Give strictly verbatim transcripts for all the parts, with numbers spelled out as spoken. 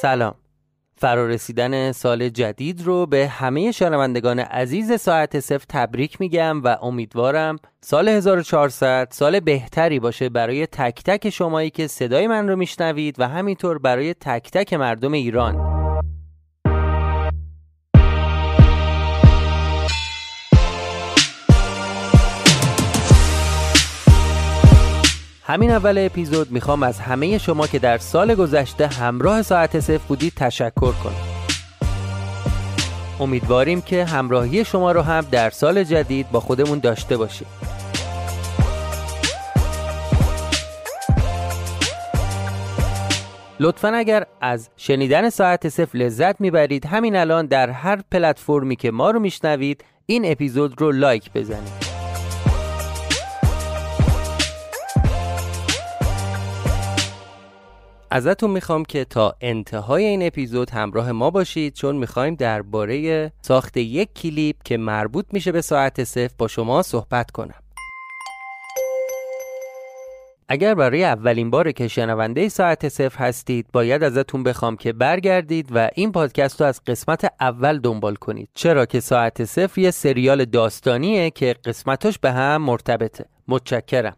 سلام. فرارسیدن سال جدید رو به همه شنوندگان عزیز ساعت صفر تبریک میگم و امیدوارم سال هزار و چهارصد سال بهتری باشه برای تک تک شمایی که صدای من رو میشنوید و همینطور برای تک تک مردم ایران. همین اول اپیزود میخوام از همه شما که در سال گذشته همراه ساعت صفر بودید تشکر کنم. امیدواریم که همراهی شما رو هم در سال جدید با خودمون داشته باشیم. لطفاً اگر از شنیدن ساعت صفر لذت میبرید همین الان در هر پلتفرمی که ما رو میشنوید این اپیزود رو لایک بزنید. ازتون میخوام که تا انتهای این اپیزود همراه ما باشید، چون میخوایم درباره ساخت یک کلیپ که مربوط میشه به ساعت صفر با شما صحبت کنم. اگر برای اولین باره که شنونده ساعت صفر هستید، باید ازتون بخوام که برگردید و این پادکست رو از قسمت اول دنبال کنید، چرا که ساعت صفر یه سریال داستانیه که قسمتاش به هم مرتبطه. متشکرم.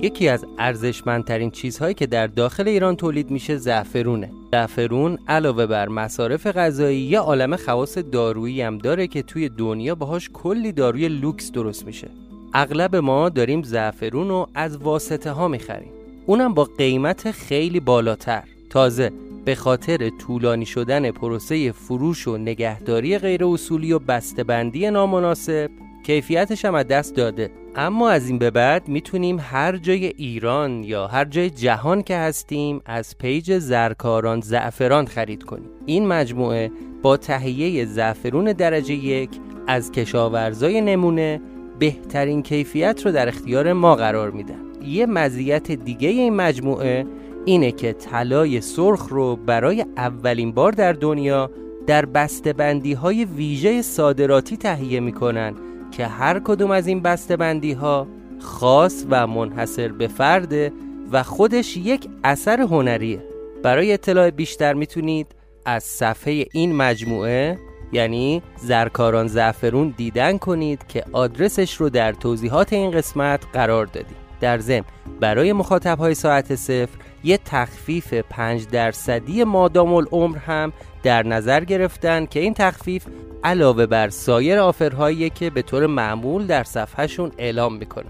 یکی از ارزشمندترین چیزهایی که در داخل ایران تولید میشه زعفرونه. زعفرون علاوه بر مصارف غذایی یه عالمه خواص دارویی هم داره که توی دنیا باهاش کلی داروی لوکس درست میشه. اغلب ما داریم زعفرون رو از واسطه ها میخریم، اونم با قیمت خیلی بالاتر. تازه به خاطر طولانی شدن پروسه فروش و نگهداری غیر اصولی و بسته‌بندی نامناسب کیفیتش هم از دست داده. اما از این به بعد میتونیم هر جای ایران یا هر جای جهان که هستیم از پیج زرکاران زعفران خرید کنیم. این مجموعه با تهیه زعفرون درجه یک از کشاورزای نمونه بهترین کیفیت رو در اختیار ما قرار میدن. یه مزیت دیگه این مجموعه اینه که طلای سرخ رو برای اولین بار در دنیا در بسته‌بندی‌های ویژه صادراتی تهیه میکنن که هر کدوم از این بسته‌بندی ها خاص و منحصر به فرده و خودش یک اثر هنریه. برای اطلاع بیشتر میتونید از صفحه این مجموعه یعنی زرکاران زعفرون دیدن کنید که آدرسش رو در توضیحات این قسمت قرار دادیم. در ضمن برای مخاطب‌های ساعت صفر یه تخفیف پنج درصدی مادام العمر هم در نظر گرفتن که این تخفیف علاوه بر سایر آفرهایی که به طور معمول در صفحهشون اعلام میکنن.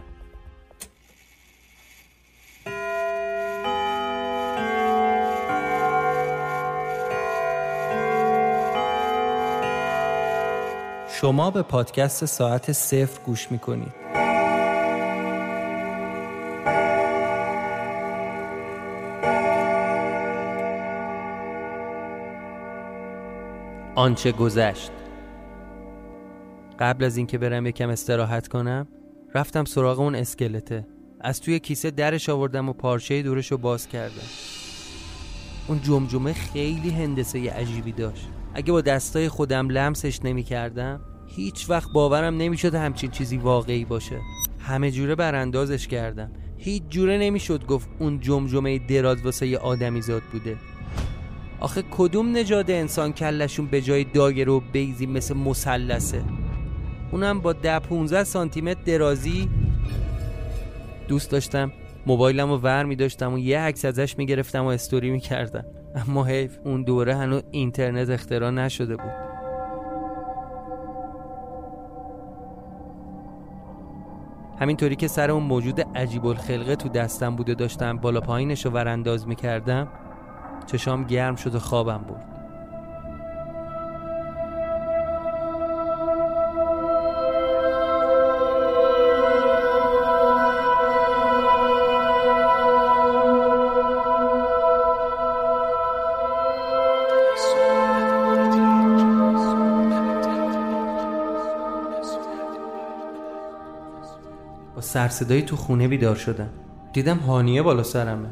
شما به پادکست ساعت صفر گوش میکنید. آنچه گذشت. قبل از اینکه برم یکم استراحت کنم رفتم سراغ اون اسکلته. از توی کیسه درش آوردم و پارچه دورش رو باز کردم. اون جمجمه خیلی هندسه عجیبی داشت. اگه با دستای خودم لمسش نمی کردم هیچ وقت باورم نمی شد همچین چیزی واقعی باشه. همه جوره براندازش کردم. هیچ جوره نمی شد گفت اون جمجمه دراز واسه یه آدمی زاد بوده. آخه کدوم نژاد انسان کلشون به جای دایره و بیضی مثل مثلثه، اونم با ده پونزده سانتی متر درازی. دوست داشتم موبایلم رو ور می داشتم و یه عکس ازش می گرفتم و استوری می کردم، اما حیف اون دوره هنوز اینترنت اختراع نشده بود. همینطوری که سر اون موجود عجیب الخلقه تو دستم بود و داشتم بالا پایینش رو ورانداز می کردم چشام گرم شد و خوابم برد. با سرصدایی تو خونه بیدار شدم. دیدم هانیه بالا سرمه.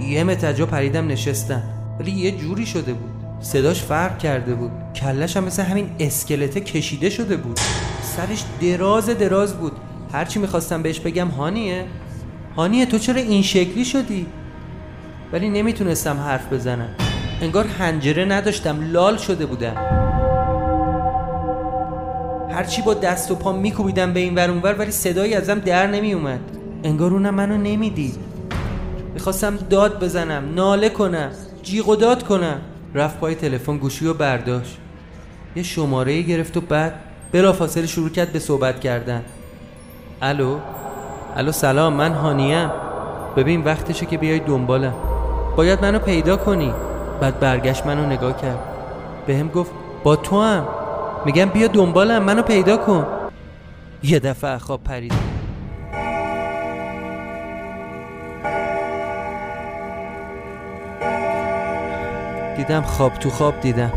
یه مترجا پریدم نشستم، ولی یه جوری شده بود. صداش فرق کرده بود، کلش هم مثل همین اسکلته کشیده شده بود، سرش دراز دراز بود. هرچی میخواستم بهش بگم هانیه هانیه تو چرا این شکلی شدی؟ ولی نمیتونستم حرف بزنم، انگار حنجره نداشتم، لال شده بودم. هرچی با دست و پا میکوبیدم به این ور اون ور ولی صدایی ازم در نمیومد، انگار اونم منو نمیدید. میخواستم داد بزنم، ناله کنم، جیغ و داد کنم. رفت پای تلفن، گوشی رو برداشت، یه شماره‌ای گرفت و بعد بلافاصله شروع کرد به صحبت کردن. الو الو سلام، من هانیه‌ام. ببین وقتشه که بیای دنبالم، باید منو پیدا کنی. بعد برگشت منو نگاه کرد، بهم گفت با تو هم میگم بیا دنبالم، منو پیدا کن. یه دفعه خواب پرید. دیدم خواب تو خواب دیدم،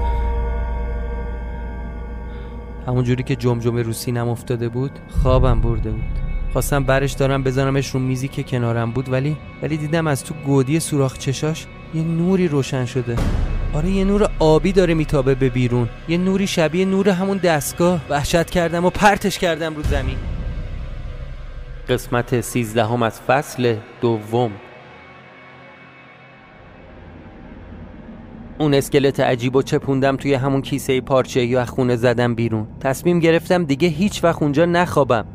همون جوری که جمجمه رو سینم افتاده بود خوابم برده بود. خواستم برش دارم بزنمش رو میزی که کنارم بود ولی ولی دیدم از تو گودی سوراخ چشاش یه نوری روشن شده. آره یه نور آبی داره میتابه به بیرون، یه نوری شبیه نور همون دستگاه. وحشت کردم و پرتش کردم رو زمین. قسمت سیزدهم از فصل دوم. اون اسکلت عجیبو چپوندم توی همون کیسه پارچه‌ای و خونه زدم بیرون. تصمیم گرفتم دیگه هیچ وقت اونجا نخوابم.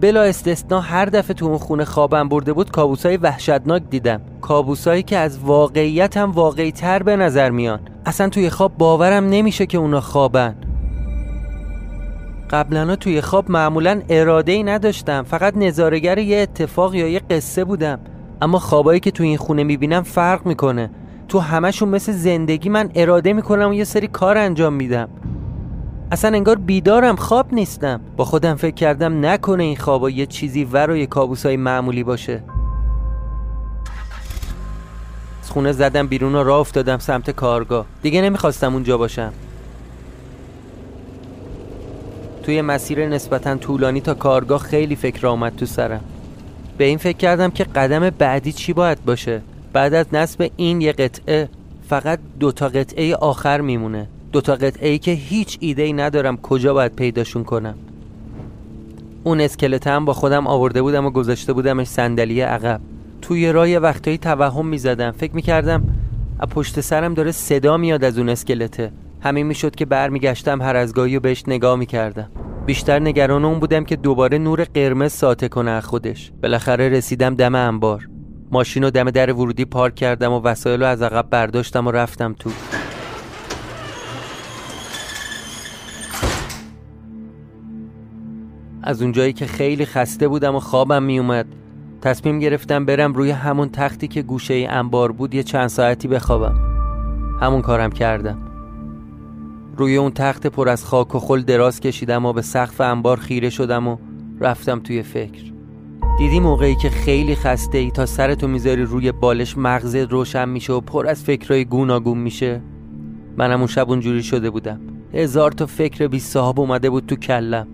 بلا استثنا هر دفعه تو اون خونه خوابم برده بود کابوسای وحشتناک دیدم، کابوسایی که از واقعیت هم واقعی‌تر به نظر میان. اصلا توی خواب باورم نمیشه که اونا خوابن. قبلنا توی خواب معمولا اراده‌ای نداشتم، فقط نظاره‌گر یه اتفاق یا یه قصه بودم. اما خوابایی که تو این خونه میبینم فرق میکنه، تو همشون مثل زندگی من اراده میکنم و یه سری کار انجام میدم. اصلا انگار بیدارم، خواب نیستم. با خودم فکر کردم نکنه این خوابا یه چیزی ورای کابوسای معمولی باشه. از خونه زدم بیرون و راه افتادم سمت کارگاه. دیگه نمیخواستم اونجا باشم. توی مسیر نسبتا طولانی تا کارگاه خیلی فکر آمد تو سرم. به این فکر کردم که قدم بعدی چی باید باشه. بعد از نصب این یه قطعه فقط دوتا قطعه آخر میمونه، دوتا قطعه‌ای که هیچ ایده‌ای ندارم کجا باید پیداشون کنم. اون اسکلت هم با خودم آورده بودم و گذاشته بودمش صندلی عقب. توی راه وقتایی توهم میزدم، فکر میکردم از پشت سرم داره صدا میاد از اون اسکلته. همین میشد که برمیگشتم هر از گاهی و بهش نگاه میکردم. بیشتر نگران اون بودم که دوباره نور قرمز ساطع کنه از خودش. بالاخره رسیدم دم انبار. ماشین رو دم در ورودی پارک کردم و وسایل رو از عقب برداشتم و رفتم تو. از اونجایی که خیلی خسته بودم و خوابم می اومد، تصمیم گرفتم برم روی همون تختی که گوشه انبار بود یه چند ساعتی بخوابم. همون کارم کردم. روی اون تخت پر از خاک و خل دراز کشیدم و به سقف انبار خیره شدم و رفتم توی فکر. دیدی موقعی که خیلی خسته ای تا سرتو میذاری روی بالش مغزت روشن میشه و پر از فکرای گوناگون میشه؟ منم اون شب اونجوری شده بودم. هزار تا فکر بی صاحب اومده بود تو کلم،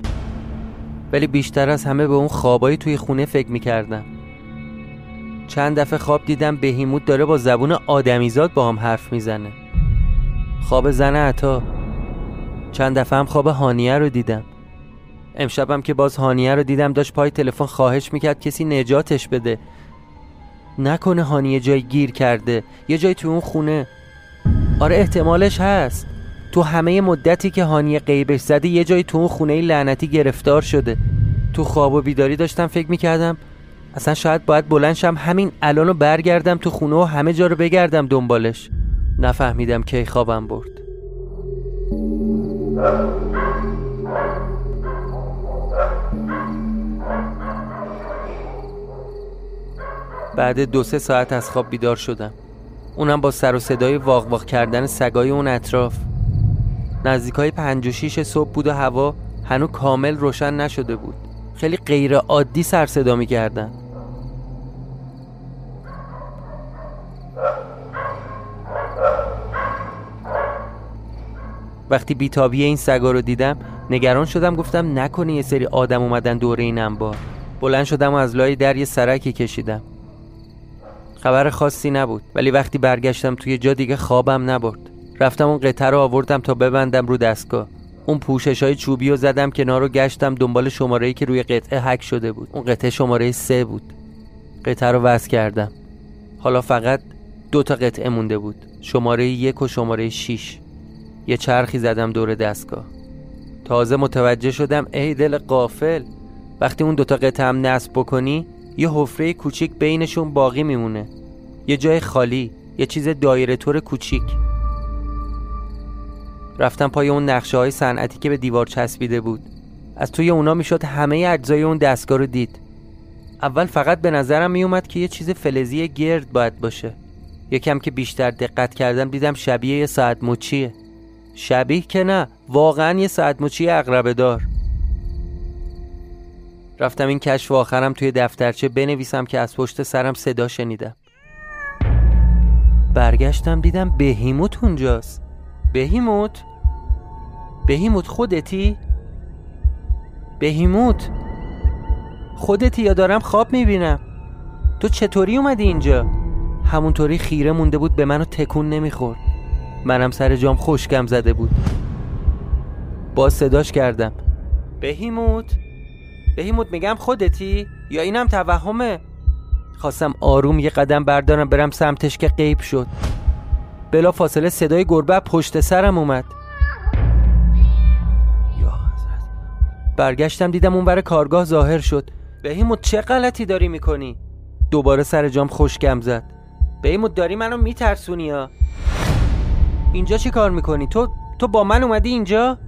ولی بیشتر از همه به اون خوابایی توی خونه فکر میکردم. چند دفعه خواب دیدم بهیموت داره با زبون آدمیزاد با هم حرف میزنه. خواب زن عطا. چند دفعه هم خواب هانیه رو دیدم. امشبم که باز هانیه رو دیدم داشت پای تلفن خواهش میکرد کسی نجاتش بده. نکنه هانیه جای گیر کرده، یه جای تو اون خونه. آره احتمالش هست. تو همه مدتی که هانیه غیبش زده یه جای تو اون خونه لعنتی گرفتار شده. تو خواب و بیداری داشتم فکر میکردم اصلا شاید باید بلند شم همین الانو برگردم تو خونه و همه جا رو بگردم دنبالش. نفهمیدم کی خوابم برد. بعد دو سه ساعت از خواب بیدار شدم، اونم با سر و صدای واق واق کردن سگای اون اطراف. نزدیکای پنج و شیش صبح بود و هوا هنوز کامل روشن نشده بود. خیلی غیر عادی سر صدا می‌کردن. وقتی بیتابی این سگا رو دیدم نگران شدم، گفتم نکنه یه سری آدم اومدن دوره این انبار. بلند شدم و از لای در یه سرکی کشیدم. خبر خاصی نبود، ولی وقتی برگشتم توی جا دیگه خوابم نبرد. رفتم اون قطعه رو آوردم تا ببندم رو دستگاه. اون پوشش‌های چوبی رو زدم کنار و گشتم دنبال شماره‌ای که روی قطعه هک شده بود. اون قطعه شماره سه بود. قطعه رو وصل کردم. حالا فقط دو تا قطعه مونده بود، شماره یک و شماره شش. یه چرخی زدم دور دستگاه. تازه متوجه شدم ای دل غافل، وقتی اون دو تا قطعه هم نصب بکنی یه حفره کوچیک بینشون باقی میمونه، یه جای خالی، یه چیز دایره تور کوچیک. رفتم پای اون نقشه های صنعتی که به دیوار چسبیده بود. از توی اونا میشد همه اجزای اون دستگاه رو دید. اول فقط به نظرم میومد که یه چیز فلزی گرد باید باشه. یکم که بیشتر دقت کردم دیدم شبیه یه ساعت مچیه. شبیه که نه، واقعا یه ساعت مچی عقربه دار. رفتم این کشف آخرم توی دفترچه بنویسم که از پشت سرم صدا شنیدم. برگشتم دیدم بهیموت اونجاست. بهیموت؟ بهیموت خودتی؟ بهیموت خودتی یا دارم خواب میبینم؟ تو چطوری اومدی اینجا؟ همونطوری خیره مونده بود به من و تکون نمیخورد. منم سر جام خشکم زده بود. باز صداش کردم. بهیموت؟ بهیموت میگم خودتی؟ یا اینم توهمه؟ خواستم آروم یه قدم بردارم برم سمتش که غیب شد. بلا فاصله صدای گربه پشت سرم اومد. برگشتم دیدم اون بره کارگاه ظاهر شد. بهیموت چه غلطی داری میکنی؟ دوباره سر جام خشکم زد. بهیموت داری منو میترسونی ها. اینجا چی کار میکنی؟ تو تو با من اومدی اینجا؟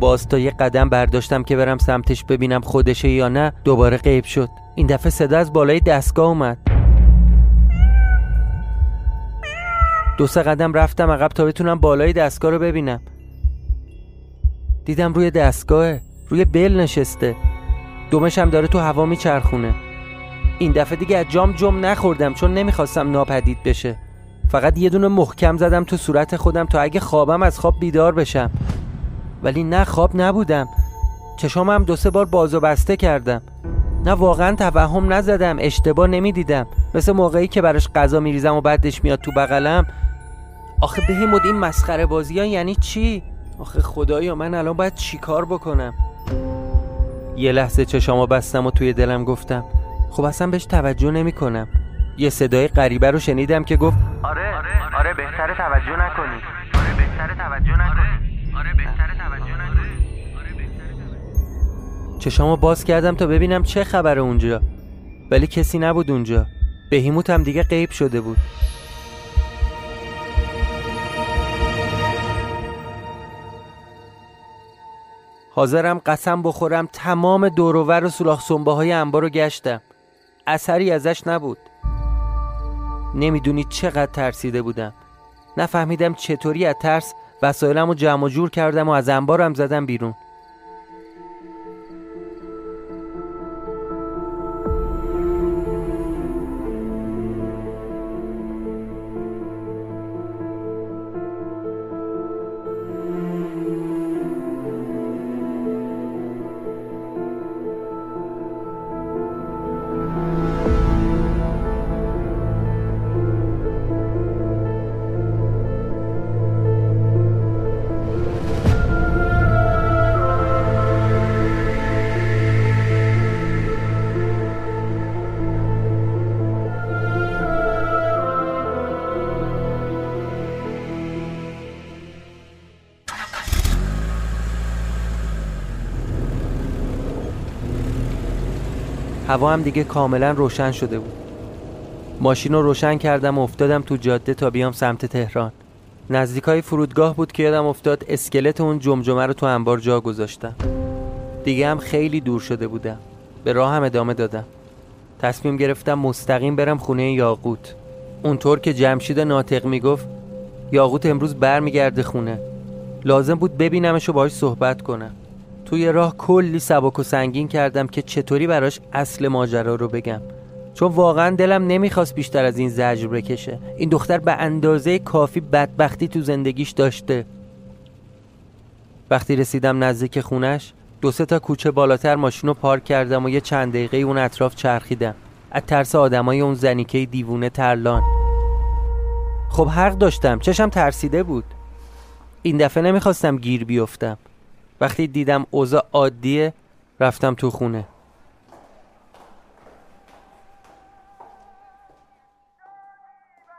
باز تا یه قدم برداشتم که برم سمتش ببینم خودشه یا نه. دوباره غیب شد. این دفعه صدا از بالای دستگاه اومد. دو سه قدم رفتم عقب تا بتونم بالای دستگاه رو ببینم. دیدم روی دستگاه، روی بل نشسته، دمشم داره تو هوا میچرخونه. این دفعه دیگه از جام جم نخوردم چون نمیخواستم ناپدید بشه. فقط یه دونه محکم زدم تو صورت خودم تا اگه خوابم از خواب بیدار بشم، ولی نه، خواب نبودم. چشامم دو سه بار باز و بسته کردم. نه واقعا توهم نزدم، اشتباه نمیدیدم. مثل موقعی که براش غذا میریزم و بعدش میاد تو بغلم. آخه بهیموت این مسخره بازی ها یعنی چی؟ آخه خدایا من الان باید چی کار بکنم؟ یه لحظه چشامو بستم و توی دلم گفتم خب اصلا بهش توجه نمی کنم. یه صدای غریبه رو شنیدم که گفت آره آره, آره بهتره توجه نکنی. آره بهتره توجه نکنی. آره بهتره توجه نکنی. چشامو باز کردم تا ببینم چه خبره اونجا، ولی کسی نبود اونجا. بهیموت هم دیگه غیب شده بود. حاضرم قسم بخورم تمام دور و ور و سوراخ سنبه های انبار رو گشتم. اثری ازش نبود. نمیدونی چقدر ترسیده بودم. نفهمیدم چطوری از ترس وسایلمو جمع و جور کردم و از انبارم زدم بیرون. هوا هم دیگه کاملا روشن شده بود. ماشین رو روشن کردم و افتادم تو جاده تا بیام سمت تهران. نزدیکای فرودگاه بود که یادم افتاد اسکلت اون جمجمه رو تو انبار جا گذاشتم. دیگه هم خیلی دور شده بودم. به راهم ادامه دادم. تصمیم گرفتم مستقیم برم خونه یاقوت. اونطور که جمشید ناطق میگفت یاقوت امروز برمیگرده خونه. لازم بود ببینمش و باهاش صحبت کنم. توی راه کلی سبک و سنگین کردم که چطوری براش اصل ماجرا رو بگم، چون واقعا دلم نمیخواست بیشتر از این زجر بکشه. این دختر به اندازه کافی بدبختی تو زندگیش داشته. وقتی رسیدم نزدیک خونش، دو سه تا کوچه بالاتر ماشین رو پارک کردم و یه چند دقیقه اون اطراف چرخیدم. از ترس آدمای اون زنیکه دیوونه ترلان. خب حق داشتم، چشم ترسیده بود. این دفعه نمیخواستم گیر بیفتم. وقتی دیدم اوضاع عادیه رفتم تو خونه.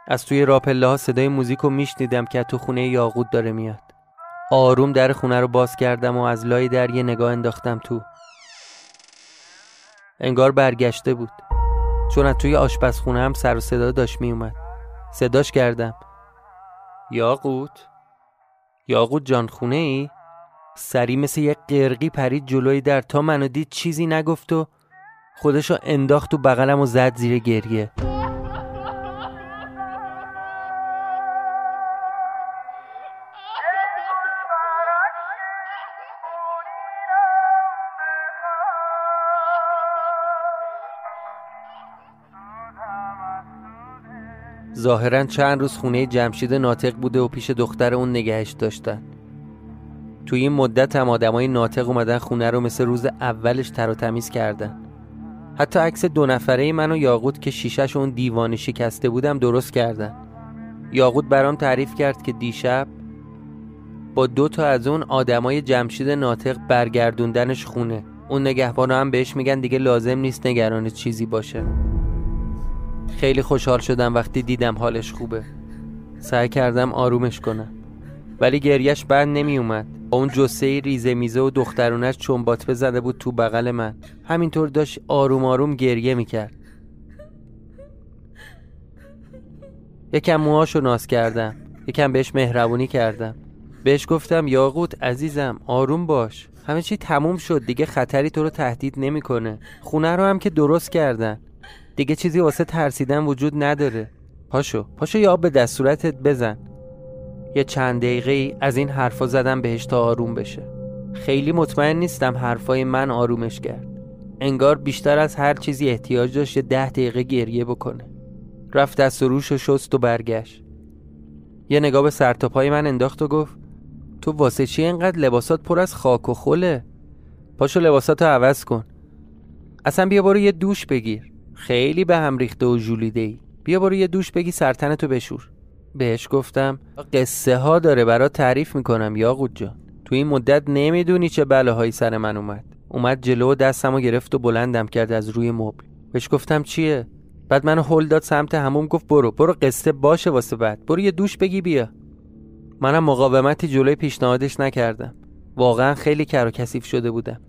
از توی راپله ها صدای موزیک رو میشنیدم که تو خونه یاقوت داره میاد. آروم در خونه رو باز کردم و از لای در یه نگاه انداختم تو. انگار برگشته بود، چون از توی آشپزخونه هم سر و صدا داشت میومد. صداش کردم. یاقوت؟ یاقوت جان خونه ای؟ سری مثل یک قرقی پرید جلوی در تا منو دید چیزی نگفت و خودشو انداخت تو بغلم و زد زیر گریه. ظاهراً چند روز خونه جمشید ناطق بوده و پیش دختر اون نگهش داشتن. توی این مدت هم آدمای ناطق اومدن خونه رو مثل روز اولش تر و تمیز کردن. حتی عکس دو نفره من و یاقوت که شیشه‌ش اون دیوانه شکسته بودم درست کردن. یاقوت برام تعریف کرد که دیشب با دو تا از اون آدمای جمشید ناطق برگردوندنش خونه. اون نگهبانا هم بهش میگن دیگه لازم نیست نگران چیزی باشه. خیلی خوشحال شدم وقتی دیدم حالش خوبه. سعی کردم آرومش کنم ولی گریهش بند نمی اومد. اون جثه ریزه میزه و دخترونش چنباتبه زده بود تو بغل من. همینطور داشت آروم آروم گریه میکرد. یکم موهاشو ناز کردم، یکم بهش مهربونی کردم. بهش گفتم یاقوت عزیزم آروم باش، همه چی تموم شد دیگه، خطری تو رو تهدید نمیکنه. خونه رو هم که درست کردن، دیگه چیزی واسه ترسیدن وجود نداره. پاشو پاشو یا به دستورتت بزن. یه چند دقیقه از این حرفا زدم بهش تا آروم بشه. خیلی مطمئن نیستم حرفای من آرومش کرد. انگار بیشتر از هر چیزی احتیاج داشت یه ده دقیقه گریه بکنه. رفت دست و روشو شست و برگشت. یه نگاه به سر تا پای من انداخت و گفت تو واسه چی اینقدر لباسات پر از خاک و خله؟ پاشو لباساتو عوض کن. اصلا بیا برو یه دوش بگیر. خیلی به هم ریخته و ژولیده ای. بیا برو یه دوش بگی سرتنتو بشور. بهش گفتم قصه ها داره برات تعریف میکنم یاقوت جان. تو این مدت نمیدونی چه بلاهایی سر من اومد. اومد جلو دستمو گرفت و بلندم کرد از روی مبل. بهش گفتم چیه؟ بعد منو هل داد سمت حموم، گفت برو برو قصه باشه واسه بعد. برو یه دوش بگی بیا. منم مقاومتی جلوی پیشنهادش نکردم. واقعا خیلی کر و کثیف شده بودم.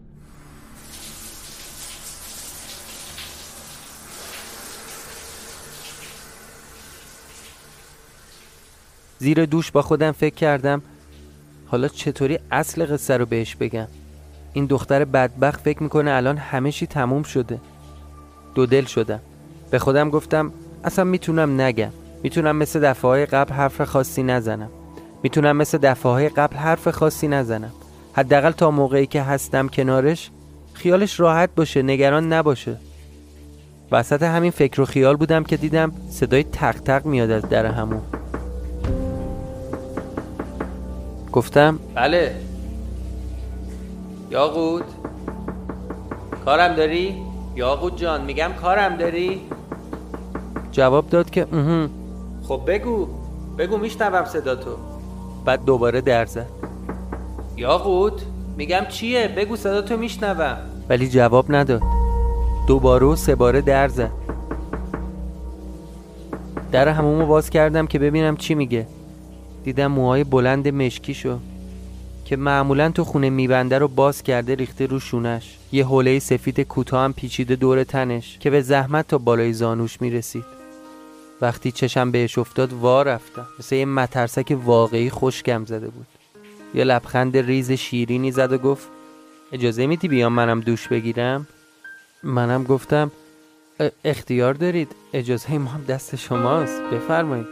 زیر دوش با خودم فکر کردم حالا چطوری اصل قصه رو بهش بگم. این دختر بدبخت فکر میکنه الان همه چی تموم شده. دودل شدم. به خودم گفتم اصلا میتونم نگم، میتونم مثل دفعه‌های قبل حرف خاصی نزنم، میتونم مثل دفعه‌های قبل حرف خاصی نزنم. حداقل تا موقعی که هستم کنارش خیالش راحت باشه، نگران نباشه. وسط همین فکر و خیال بودم که دیدم صدای تق تق میاد از در همون. گفتم بله. یاقوت کارم داری؟ یاقوت جان میگم کارم داری؟ جواب داد که اهم. خب بگو بگو میشنوم صدا تو. بعد دوباره در زد. یاقوت میگم چیه؟ بگو صدا تو میشنوم. ولی جواب نداد. دوباره و سه باره در زد. در حمومو باز کردم که ببینم چی میگه. دیدم موهای بلند مشکیشو که معمولا تو خونه میبنده رو باز کرده ریخته رو شونش. یه حوله سفید کوتاه هم پیچیده دور تنش که به زحمت تا بالای زانوش میرسید. وقتی چشم بهش افتاد وا رفتم. مثل یه مترسک واقعی خشکم زده بود. یه لبخند ریز شیرینی زد و گفت اجازه میدی بیام منم دوش بگیرم؟ منم گفتم اختیار دارید، اجازه ما هم دست شماست، بفرمایید.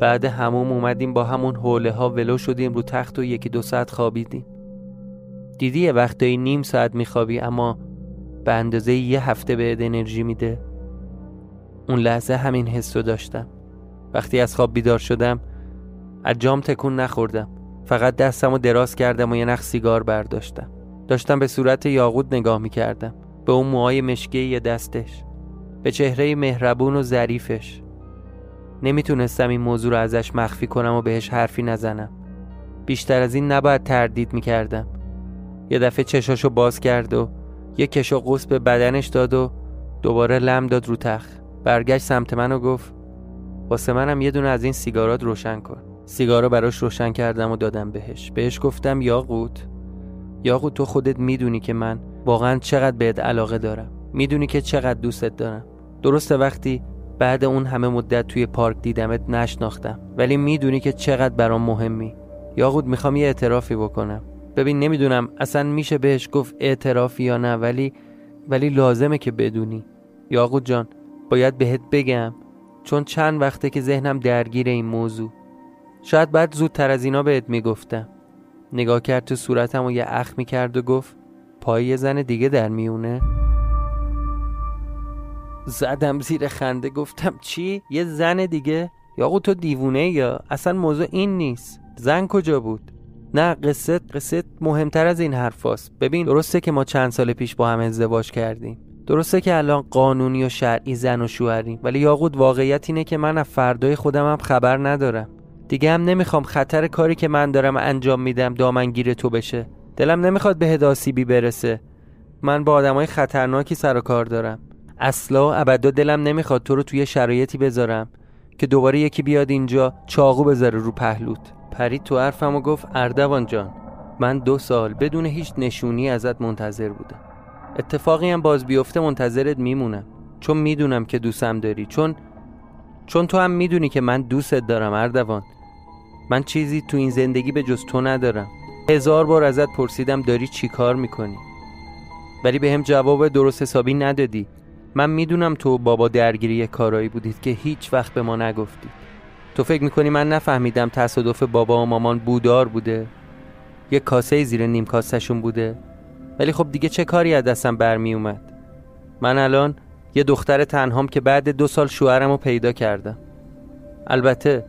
بعد حموم اومدیم با همون حوله ها ولو شدیم رو تخت و یکی دو ساعت خوابیدیم. دیدی یه وقتایی نیم ساعت میخوابی اما به اندازه یه هفته بهت انرژی میده. اون لحظه همین حس رو داشتم. وقتی از خواب بیدار شدم از جام تکون نخوردم، فقط دستم رو دراز کردم و یه نخ سیگار برداشتم. داشتم به صورت یاقوت نگاه میکردم، به اون موهای مشکی یه دستش، به چهره مهربون و ظریفش. نمیتونستم این موضوع رو ازش مخفی کنم و بهش حرفی نزنم. بیشتر از این نباید تردید میکردم. یه دفعه چشاشو باز کرد و یه کش و قوس به بدنش داد و دوباره لم داد رو تخت. برگشت سمت من و گفت واسه منم یه دونه از این سیگارات روشن کن. سیگارو براش روشن کردم و دادم بهش. بهش گفتم یاقوت، یاقوت تو خودت میدونی که من واقعا چقدر بهت علاقه دارم، میدونی که چقدر دوستت دارم. درسته وقتی بعد اون همه مدت توی پارک دیدمت نشناختم، ولی میدونی که چقدر برام مهمی. یاقوت میخوام یه اعترافی بکنم. ببین نمیدونم اصلا میشه بهش گفت اعترافی یا نه، ولی ولی لازمه که بدونی یاقوت جان، باید بهت بگم، چون چند وقته که ذهنم درگیر این موضوع. شاید بعد زودتر از اینا بهت میگفتم. نگاه کرد تو صورتم و یه اخمی کرد و گفت پای یه زن دیگه در میونه. زدم زیر خنده، گفتم چی؟ یه زن دیگه؟ یاقوت تو دیوونه یا؟ اصلا موضوع این نیست. زن کجا بود؟ نه قصه قصه مهمتر از این حرفاست. ببین درسته که ما چند سال پیش با هم ازدواج کردیم، درسته که الان قانونی و شرعی زن و شوهریم، ولی یاقوت واقعیت اینه که من از فردای خودم هم خبر ندارم. دیگه هم نمیخوام خطر کاری که من دارم انجام میدم دامنگیر تو بشه. دلم نمیخواد به هداسیبی برسه. من با آدمای خطرناکی سر و کار دارم. اصلا ابدا دلم نمیخواد تو رو توی شرایطی بذارم که دوباره یکی بیاد اینجا چاقو بذاره رو پهلوت. پرید تو حرفم و گفت اردوان جان، من دو سال بدون هیچ نشونی ازت منتظر بودم. اتفاقی هم باز بیفته منتظرت میمونم، چون میدونم که دوستم داری، چون چون تو هم میدونی که من دوستت دارم اردوان. من چیزی تو این زندگی به جز تو ندارم. هزار بار ازت پرسیدم داری چی کار میکنی، ولی به هم جواب درست حسابی ندادی. من میدونم تو بابا درگیری کارایی بودید که هیچ وقت به ما نگفتید. تو فکر میکنی من نفهمیدم تصادف بابا و مامان بودار بوده؟ یه کاسه زیر نیم کاسه‌شون بوده؟ ولی خب دیگه چه کاری از دستم برمی اومد؟ من الان یه دختر تنهام که بعد دو سال شوهرم رو پیدا کردم. البته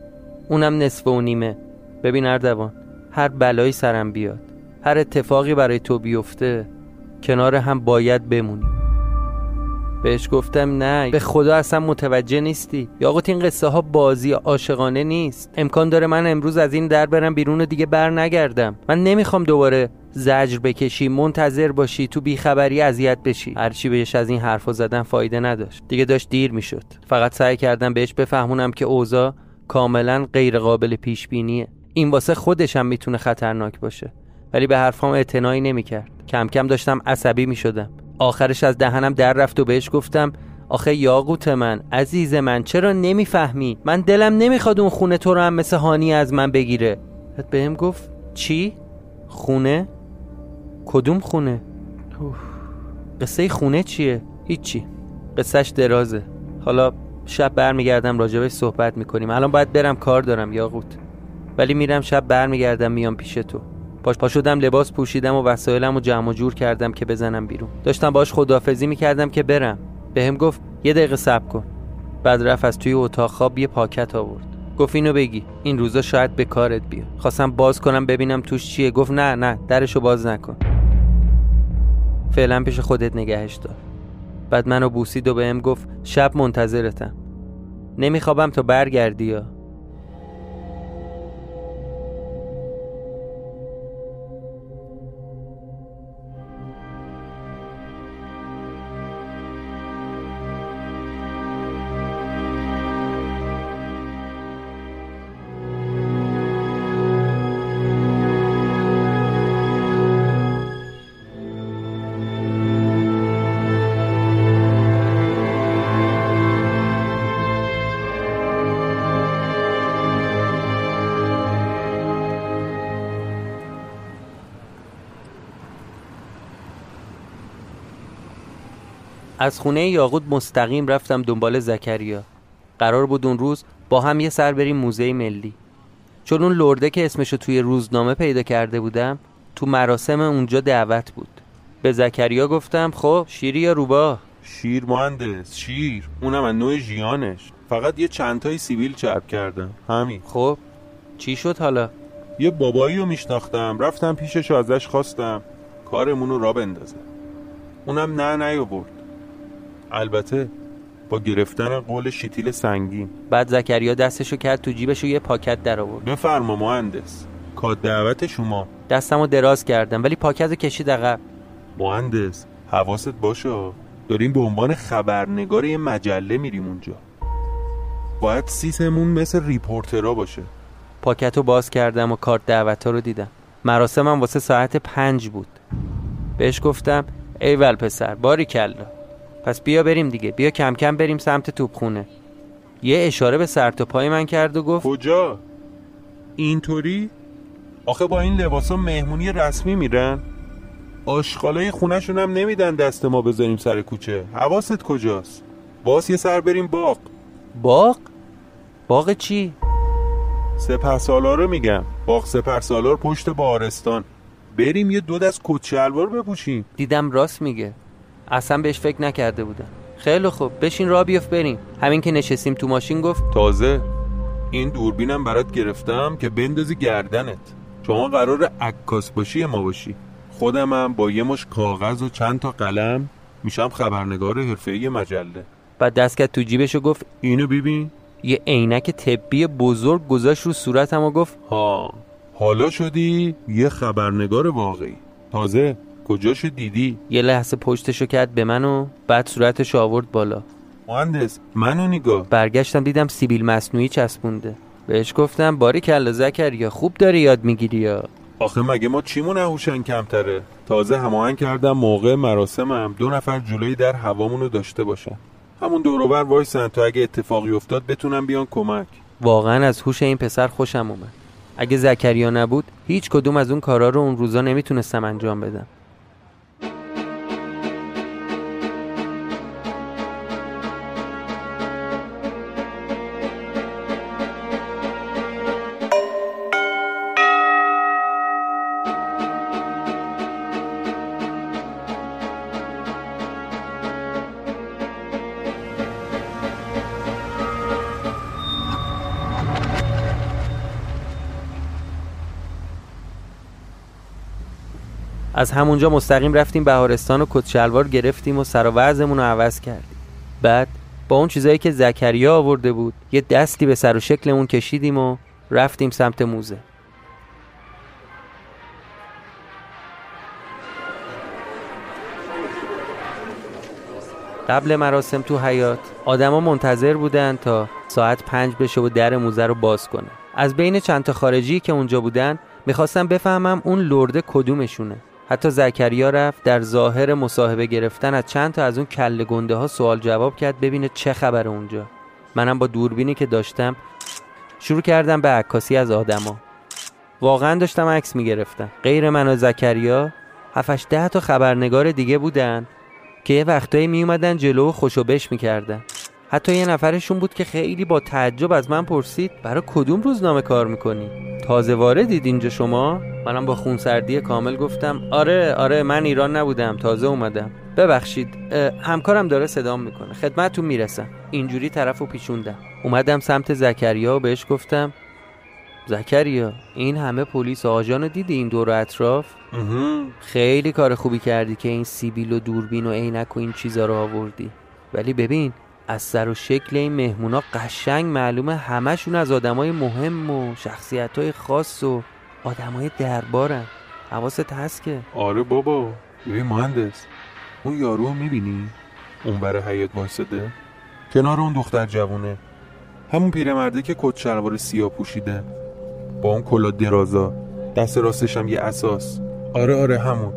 اونم نصف و نیمه. ببین اردوان، هر بلایی سرم بیاد، هر اتفاقی برای تو بیفته، کنار هم باید بمونیم. بهش گفتم نه به خدا اصلا متوجه نیستی یاقوت، این قصه ها بازی عاشقانه نیست. امکان داره من امروز از این در برم بیرون و دیگه بر نگردم. من نمیخوام دوباره زجر بکشی، منتظر باشی، تو بیخبری اذیت بشی. هرچی بهش از این حرفا زدن فایده نداشت. دیگه داشت دیر میشد. فقط سعی کردم بهش بفهمونم که اوضاع کاملا غیر قابل پیش بینیه. این واسه خودش هم میتونه خطرناک باشه. ولی به حرفام اعتنایی نمیکرد. کم کم داشتم عصبی میشدم. آخرش از دهنم در رفت و بهش گفتم آخه یاقوت من، عزیز من، چرا نمیفهمی؟ من دلم نمیخواد اون خونه تو رو هم مثل هانی از من بگیره. بعد بهم گفت چی؟ خونه؟ کدوم خونه؟ اوه. قصه خونه چیه؟ هیچی، قصهش درازه. حالا شب برمیگردم راجبش صحبت میکنیم. الان باید برم، کار دارم یاقوت. ولی میرم شب برمیگردم میام پیش تو. پا شدم، لباس پوشیدم و وسایلمو جمع جور کردم که بزنم بیرون. داشتم باهاش خداحافظی میکردم که برم. بهم گفت یه دقیقه صبر کن. بعد رفت از توی اتاق خواب یه پاکت آورد. گفت اینو بگی، این روزا شاید به کارت بیاد. خواستم باز کنم ببینم توش چیه. گفت نه نه، درشو باز نکن. فعلا پیش خودت نگهش دار. بعد منو بوسید و بهم گفت شب منتظرتم. نمیخوابم تا برگردی یا. از خونه یاقوت مستقیم رفتم دنبال زکریا. قرار بود اون روز با هم یه سر بریم موزه ملی. چون اون لرده که اسمشو توی روزنامه پیدا کرده بودم تو مراسم اونجا دعوت بود. به زکریا گفتم خب شیری یا روبا؟ شیر مهندس، شیر. اونم از نوع ژیانش. فقط یه چند تای سیبیل چرب کردم، همین. خب چی شد حالا؟ یه بابایی رو میشناختم، رفتم پیشش و ازش خواستم کارمون رو را بندازه. اونم نه نیاورد. البته با گرفتن قول شیتیل سنگین. بعد زکریا دستشو کرد تو جیبش و یه پاکت در آورد. بفرما مهندس، کاد دعوت شما. دستمو دراز کردم ولی پاکتو کشید عقب. مهندس حواست باشه، داریم به عنوان خبرنگار یه مجله میریم اونجا، باید سیسمون مثل ریپورترها باشه. پاکتو باز کردم و کارت دعوت‌ها رو دیدم. مراسمم واسه ساعت پنج بود. بهش گفتم ایول پسر، باریکلا، پس بیا بریم دیگه، بیا کم کم بریم سمت توپخونه. یه اشاره به سر تا پای من کرد و گفت کجا؟ اینطوری؟ آخه با این لباسا مهمونی رسمی میرن؟ آشغالای خونه‌شون هم نمیدن دست ما بذاریم سر کوچه. حواست کجاست؟ باز یه سر بریم باغ. باغ؟ باغ چی؟ سپهسالار رو میگم، باغ سپهسالار پشت بهارستان. بریم یه دو دست کت شلوار بپوشیم. دیدم راست میگه، اصلا بهش فکر نکرده بودم. خیلی خوب، بشین راه بیفت بریم. همین که نشستیم تو ماشین گفت تازه این دوربینم برات گرفتم که بندازی گردنت، شما قراره عکاس باشی ما باشی. خودمم با یه مش کاغذ و چند تا قلم میشم خبرنگار حرفه‌ای مجله. بعد دست کرد تو جیبش و گفت اینو ببین. یه عینک طبی بزرگ گذاشت رو صورتم و گفت ها، حالا شدی یه خبرنگار واقعی. تازه کجاشو دیدی؟ یه لحظه پشتشو کرد به من و بعد صورتشو آورد بالا. مهندس منو نگاه. برگشتم دیدم سیبیل مصنوعی چسبونده. بهش گفتم باریکلا زکریا، خوب داری یاد میگیری یا؟ آخه مگه ما چیمون هوشن کمتره؟ تازه هماهنگ کردم موقع مراسمم دو نفر جلوی در هوامونو داشته باشن، همون دور و بر وایسن تا اگه اتفاقی افتاد بتونن بیان کمک. واقعا از هوش این پسر خوشم اومد. اگه زکریا نبود هیچ کدوم از اون کارا رو اون روزا نمیتونستم انجام بدم. از همونجا مستقیم رفتیم بهارستان و کت شلوار گرفتیم و سر و وضعمون رو عوض کردیم. بعد با اون چیزایی که زکریا آورده بود یه دستی به سر و شکلمون کشیدیم و رفتیم سمت موزه. قبل مراسم تو حیاط آدما منتظر بودن تا ساعت پنج بشه و در موزه رو باز کنه. از بین چند تا خارجی که اونجا بودن میخواستم بفهمم اون لرده کدومشونه. حتی زکریا رفت در ظاهر مصاحبه گرفتن از چند تا از اون کله گنده ها سوال جواب کرد ببینه چه خبره اونجا. منم با دوربینی که داشتم شروع کردم به عکاسی از آدما. واقعا داشتم عکس میگرفتم. غیر من و زکریا هفت ده تا خبرنگار دیگه بودن که یه وقتایی میومدن جلو و خوشو بش میکردن. حتی یه نفرشون بود که خیلی با تعجب از من پرسید برای کدوم روزنامه کار میکنی؟ تازه واردید اینجا شما؟ منم با خونسردی کامل گفتم آره آره من ایران نبودم، تازه اومدم. ببخشید همکارم داره صدام میکنه، خدمتتون میرسم. اینجوری طرفو پیچوندم. اومدم سمت زکریا و بهش گفتم زکریا این همه پلیس و آژانو دیدی این دور و اطراف؟ خیلی کار خوبی کردی که این سیبیل و دوربین و عینک و این چیزا رو آوردی، ولی ببین از سر و شکل این مهمونا قشنگ معلومه همشون از آدمای مهم و شخصیتای خاص و آدمای دربارن. حواست هست که؟ آره بابا. ببین مهندس اون یارو رو میبینی؟ اون برای حیاط وایساده کنار اون دختر جوونه، همون پیرمرده که کت شلوار سیاه پوشیده با اون کلا درازا، دست راستش هم یه اساس. آره آره همون.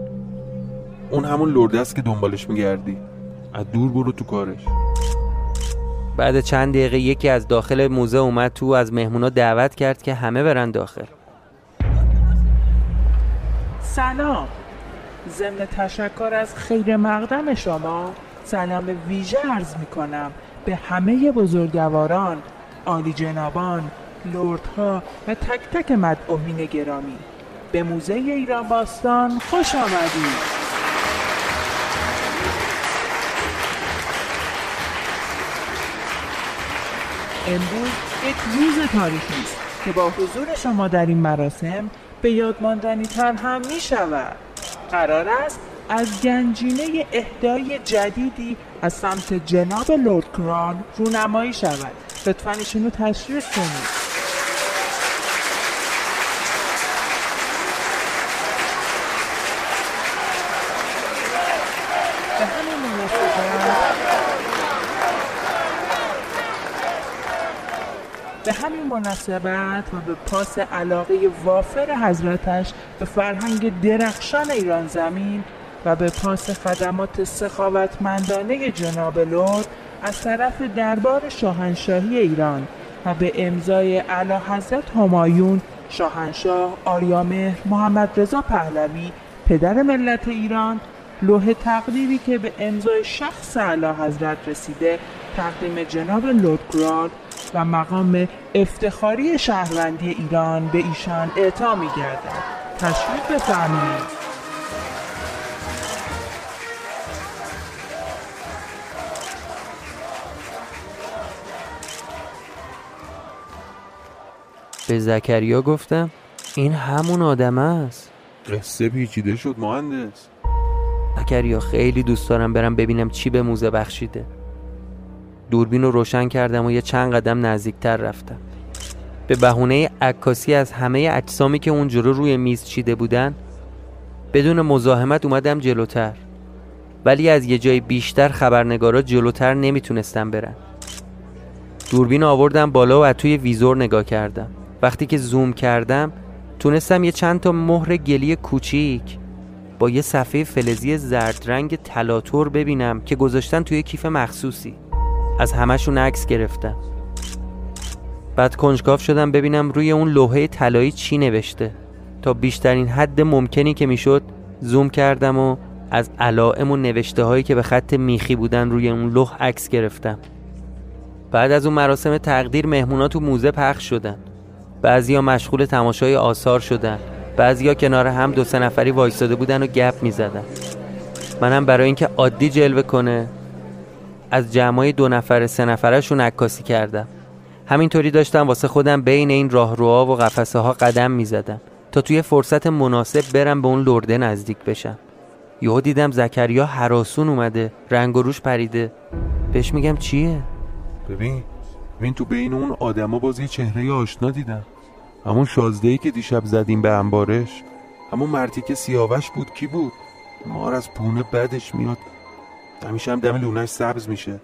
اون همون لرده است که دنبالش میگردی. از دور برو تو کارش. بعد چند دقیقه یکی از داخل موزه اومد تو، از مهمونا دعوت کرد که همه برن داخل. سلام. ضمن تشکر از خیر مقدم شما سلام ویژه عرض میکنم به همه بزرگواران عالی جنابان، لردها و تک تک مدعوین گرامی، به موزه ایران باستان خوش آمدید. امروز یک روز تاریخی است که با حضور شما در این مراسم به یاد ماندنی تر هم می شود. قرار است از گنجینه اهدای جدیدی از سمت جناب لرد کرود رونمایی شود. لطفاً ایشونو تشریف کنید. به همین مناسبت و به پاس علاقه وافر حضرتش به فرهنگ درخشان ایران زمین و به پاس خدمات سخاوتمندانه جناب لرد از طرف دربار شاهنشاهی ایران و به امضای اعلیحضرت همایون شاهنشاه آریامهر محمد رضا پهلوی پدر ملت ایران، لوح تقریری که به امضای شخص اعلیحضرت رسیده تقدیم جناب لرد کرود و مقام افتخاری شهروندی ایران به ایشان اعطا می‌گردد. تشریف بفرمایید. به زکریا گفتم این همون آدم است. قصه پیچیده شد مهندس. زکریا خیلی دوست دارم برم ببینم چی به موزه بخشیده. دوربین رو روشن کردم و یه چند قدم نزدیکتر رفتم. به بهونه عکاسی از همه اجسامی که اونجوری روی میز چیده بودن بدون مزاحمت اومدم جلوتر، ولی از یه جای بیشتر خبرنگارا جلوتر نمیتونستن برن. دوربین آوردم بالا و از توی ویزور نگاه کردم. وقتی که زوم کردم تونستم یه چند تا مهر گلی کوچیک با یه صفحه فلزی زرد رنگ تلاتور ببینم که گذاشتن توی کیف مخصوصی. از همشون عکس گرفتم. بعد کنجکاو شدم ببینم روی اون لوحه طلایی چی نوشته. تا بیشترین حد ممکنی که میشد زوم کردم و از علائم و نوشته هایی که به خط میخی بودن روی اون لوح عکس گرفتم. بعد از اون مراسم تقدیر مهمونا تو موزه پخش شدن. بعضیا مشغول تماشای آثار شدن، بعضیا کنار هم دو سه نفری وایساده بودن و گپ میزدن. منم برای اینکه عادی جلوه کنه از جمعای دو نفر سه نفرشون عکاسی کردم. همینطوری داشتم واسه خودم بین این راهروها و قفسه ها قدم می زدم تا توی فرصت مناسب برم به اون لرده نزدیک بشم. یهو دیدم زکریا هراسون اومده، رنگ و روش پریده. بهش میگم چیه؟ ببین ببین تو بین اون آدما باز یه چهره آشنا دیدم. همون شازده‌ای که دیشب زدیم به انبارش، همون مردی که سیاوش بود. کی بود؟ مار از پونه بدش میاد، همیشه هم دم لونش سبز میشه.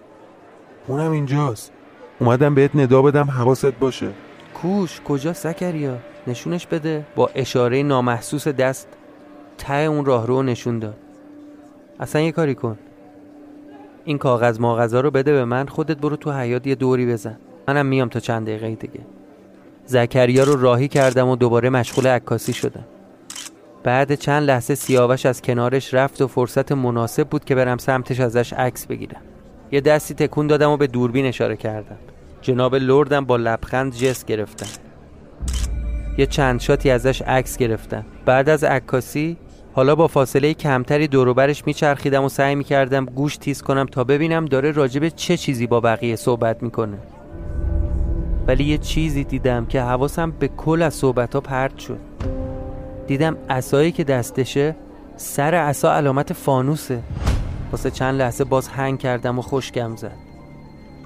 اونم اینجاست. اومدم بهت ندا بدم حواست باشه. کوش کجا زکریا؟ نشونش بده. با اشاره نامحسوس دست ته اون راهرو نشون داد. اصلا یه کاری کن، این کاغذ ماغذا رو بده به من، خودت برو تو حیاط یه دوری بزن، منم میام تا چند دقیقه دیگه. زکریا رو راهی کردم و دوباره مشغول عکاسی شدم. بعد چند لحظه سیاوش از کنارش رفت و فرصت مناسب بود که برم سمتش ازش عکس بگیرم. یه دستی تکون دادم و به دوربین اشاره کردم. جناب لردم با لبخند جست گرفتم. یه چند شاتی ازش عکس گرفتم. بعد از عکاسی حالا با فاصله کمتری دوروبرش میچرخیدم و سعی میکردم گوش تیز کنم تا ببینم داره راجب چه چیزی با بقیه صحبت میکنه. ولی یه چیزی دیدم که حواسم به کل از صحبت‌ها پرت شد. دیدم عصایی که دستشه سر عصا علامت فانوسه. واسه چند لحظه باز هنگ کردم و خشکم زد.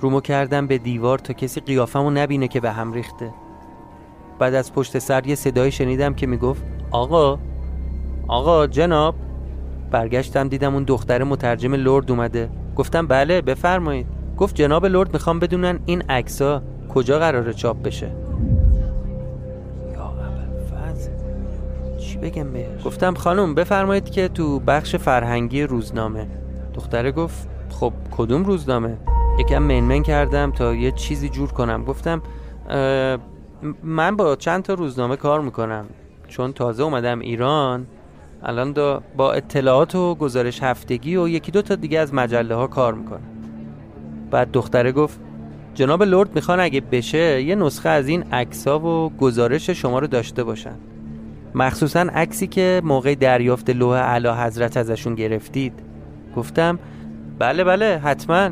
رومو کردم به دیوار تا کسی قیافمو نبینه که به هم ریخته. بعد از پشت سر یه صدایی شنیدم که میگفت آقا آقا جناب. برگشتم دیدم اون دختر مترجم لرد اومده. گفتم بله بفرمایید. گفت جناب لرد میخوام بدونن این عکس‌ها کجا قراره چاپ بشه. بگم بهش. گفتم خانم بفرمایید که تو بخش فرهنگی روزنامه. دختره گفت خب کدوم روزنامه؟ یکم منمن کردم تا یه چیزی جور کنم. گفتم من با چند تا روزنامه کار میکنم، چون تازه اومدم ایران. الان با اطلاعات و گزارش هفتگی و یکی دو تا دیگه از مجله ها کار میکنم. بعد دختره گفت جناب لرد میخوان اگه بشه یه نسخه از این عکس‌ها و گزارش شما رو داشته باشن، مخصوصاً عکسی که موقع دریافت لوح اعلی حضرت ازشون گرفتید. گفتم بله بله حتماً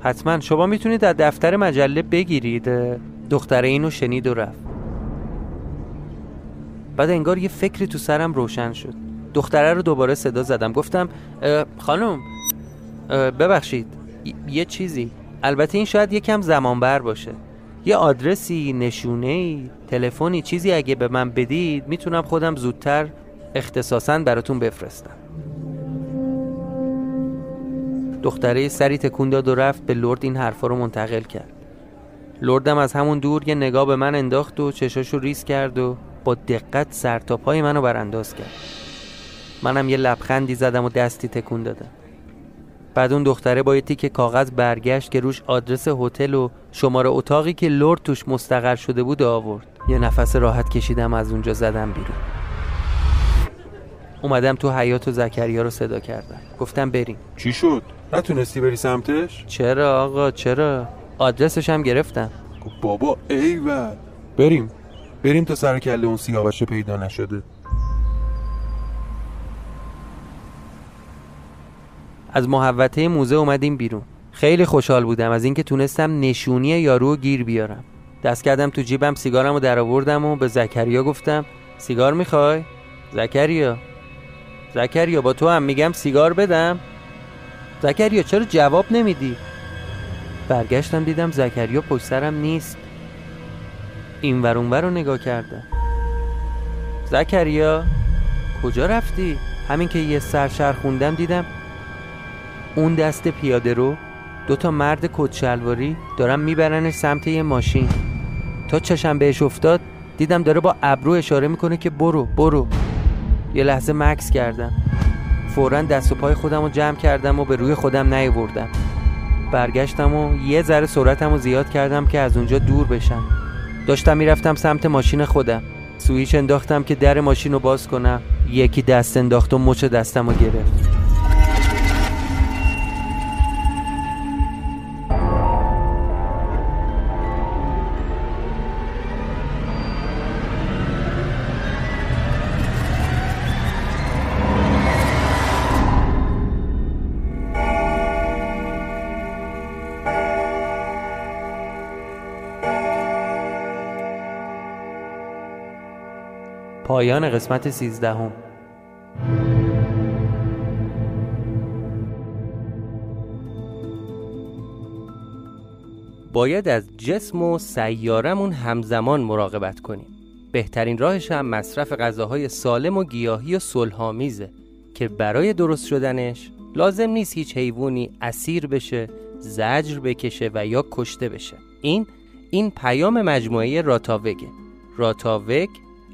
حتماً شما میتونید از دفتر مجله بگیرید. دختره اینو شنید و رفت. بعد انگار یه فکری تو سرم روشن شد. دختره رو دوباره صدا زدم، گفتم خانم ببخشید یه چیزی، البته این شاید یکم زمان بر باشه، یه آدرسی، نشونه‌ای، تلفنی، چیزی اگه به من بدید میتونم خودم زودتر اختصاصاً براتون بفرستم. دختره سری تکون داد و رفت به لرد این حرفا رو منتقل کرد. لردم از همون دور یه نگاه به من انداخت و چشاشو ریز کرد و با دقت سر تا پای منو برانداز کرد. منم یه لبخندی زدم و دستی تکون دادم. بعد اون دختره با یه تیکه کاغذ برگشت که روش آدرس هتل و شماره اتاقی که لرد توش مستقر شده بود آورد. یه نفس راحت کشیدم، از اونجا زدم بیرون. اومدم تو حیاط و زکریا رو صدا کردم، گفتم بریم. چی شد؟ نتونستی بری سمتش؟ چرا آقا چرا؟ آدرسش هم گرفتم. بابا ایول، بریم بریم تا سر کله اون سیاوش پیدا نشده. از محوطه موزه اومدیم بیرون. خیلی خوشحال بودم از اینکه تونستم نشونی یارو گیر بیارم. دست کردم تو جیبم، سیگارمو درآوردم و به زکریا گفتم سیگار میخوای؟ زکریا زکریا با تو هم میگم سیگار بدم؟ زکریا چرا جواب نمیدی؟ برگشتم دیدم زکریا پشت سرم نیست. این ور اون ور رو نگاه کردم. زکریا کجا رفتی؟ همین که یه سرشر خوندم دیدم اون دست پیاده رو دوتا مرد کتشلواری دارن میبرنش سمت یه ماشین. تا چشم بهش افتاد دیدم داره با ابرو اشاره میکنه که برو برو. یه لحظه مکث کردم، فوراً دست و پای خودم رو جمع کردم و به روی خودم نیاوردم. برگشتم و یه ذره سرعتم رو زیاد کردم که از اونجا دور بشم. داشتم میرفتم سمت ماشین خودم. سوئیچ انداختم که در ماشین رو باز کنم، یکی دست انداخت و مچ دستم رو گرفت. پایان قسمت سیزدهم. باید از جسم و سیارمون همزمان مراقبت کنیم. بهترین راهش هم مصرف غذاهای سالم و گیاهی و صلح‌آمیزه که برای درست شدنش لازم نیست هیچ حیوانی اسیر بشه، زجر بکشه و یا کشته بشه. این این پیام مجموعه راتاوکه. راتاوک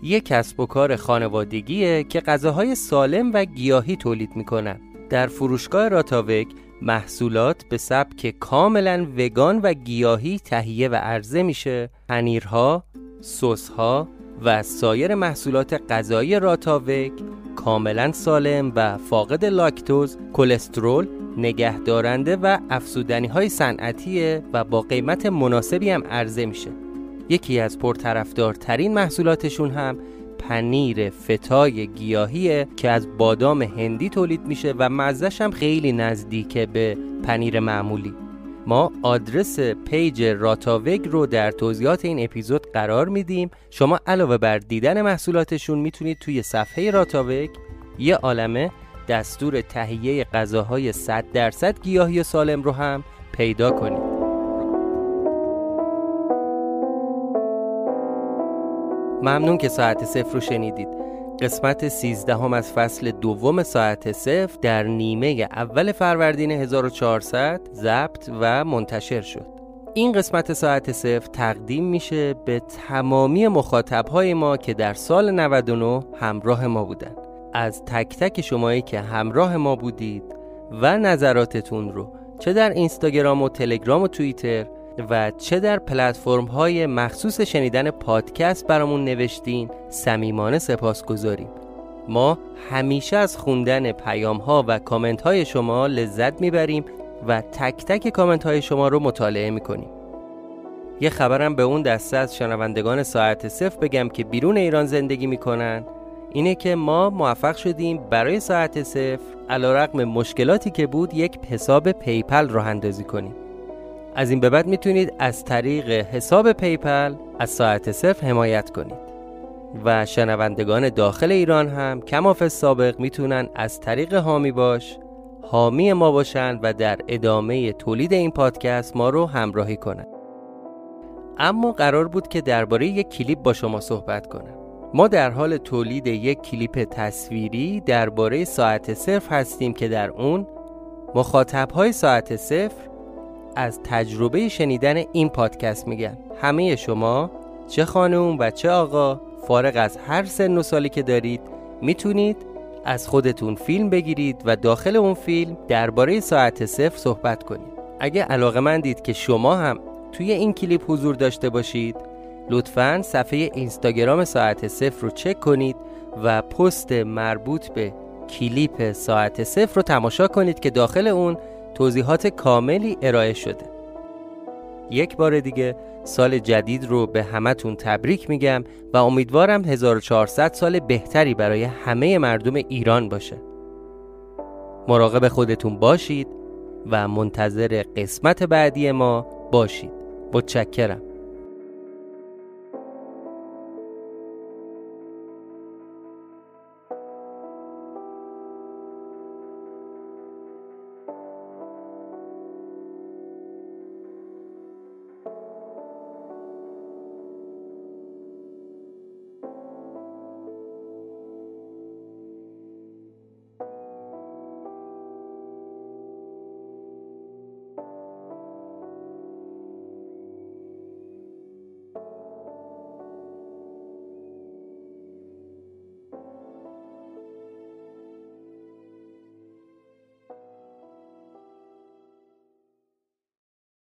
یک کسب و کار خانوادگیه که غذاهای سالم و گیاهی تولید میکنن. در فروشگاه راتاوک محصولات به سبک کاملا وگان و گیاهی تهیه و عرضه میشه. پنیرها، سسها و سایر محصولات غذایی راتاوک کاملا سالم و فاقد لاکتوز، کلسترول، نگهدارنده و افزودنی های صنعتیه و با قیمت مناسبی هم عرضه میشه. یکی از پرطرفدارترین محصولاتشون هم پنیر فیتای گیاهیه که از بادام هندی تولید میشه و مزه‌ش هم خیلی نزدیک به پنیر معمولی. ما آدرس پیج راتاوک رو در توضیحات این اپیزود قرار میدیم. شما علاوه بر دیدن محصولاتشون میتونید توی صفحه راتاوک یه عالمه دستور تهیه غذاهای صد درصد گیاهی سالم رو هم پیدا کنید. ممنون که ساعت صفر رو شنیدید. قسمت سیزدهم از فصل دوم ساعت صفر در نیمه اول فروردین هزار و چهارصد ضبط و منتشر شد. این قسمت ساعت صفر تقدیم میشه به تمامی مخاطبهای ما که در سال نود و نه همراه ما بودن. از تک تک شمایی که همراه ما بودید و نظراتتون رو چه در اینستاگرام و تلگرام و توییتر و چه در پلتفرم های مخصوص شنیدن پادکست برامون نوشتین صمیمانه سپاسگزاریم. ما همیشه از خوندن پیام ها و کامنت های شما لذت میبریم و تک تک کامنت های شما رو مطالعه میکنیم. یه خبرم به اون دسته از شنوندگان ساعت صفر بگم که بیرون ایران زندگی میکنن، اینه که ما موفق شدیم برای ساعت صفر علیرغم مشکلاتی که بود یک حساب پیپل راه اندازی کنیم. از این به بعد میتونید از طریق حساب پیپل از ساعت صفر حمایت کنید و شنوندگان داخل ایران هم کماف سابق میتونن از طریق حامی باش حامی ما باشن و در ادامه تولید این پادکست ما رو همراهی کنن. اما قرار بود که درباره یک کلیپ با شما صحبت کنم. ما در حال تولید یک کلیپ تصویری درباره ساعت صفر هستیم که در اون مخاطب‌های ساعت صفر از تجربه شنیدن این پادکست میگن. همه شما، چه خانم و چه آقا، فارغ از هر سن و سالی که دارید، میتونید از خودتون فیلم بگیرید و داخل اون فیلم درباره ساعت صفر صحبت کنید. اگه علاقه‌مندید که شما هم توی این کلیپ حضور داشته باشید، لطفاً صفحه اینستاگرام ساعت صفر رو چک کنید و پست مربوط به کلیپ ساعت صفر رو تماشا کنید که داخل اون توضیحات کاملی ارائه شده. یک بار دیگه سال جدید رو به همتون تبریک میگم و امیدوارم هزار و چهارصد سال بهتری برای همه مردم ایران باشه. مراقب خودتون باشید و منتظر قسمت بعدی ما باشید. متشکرم.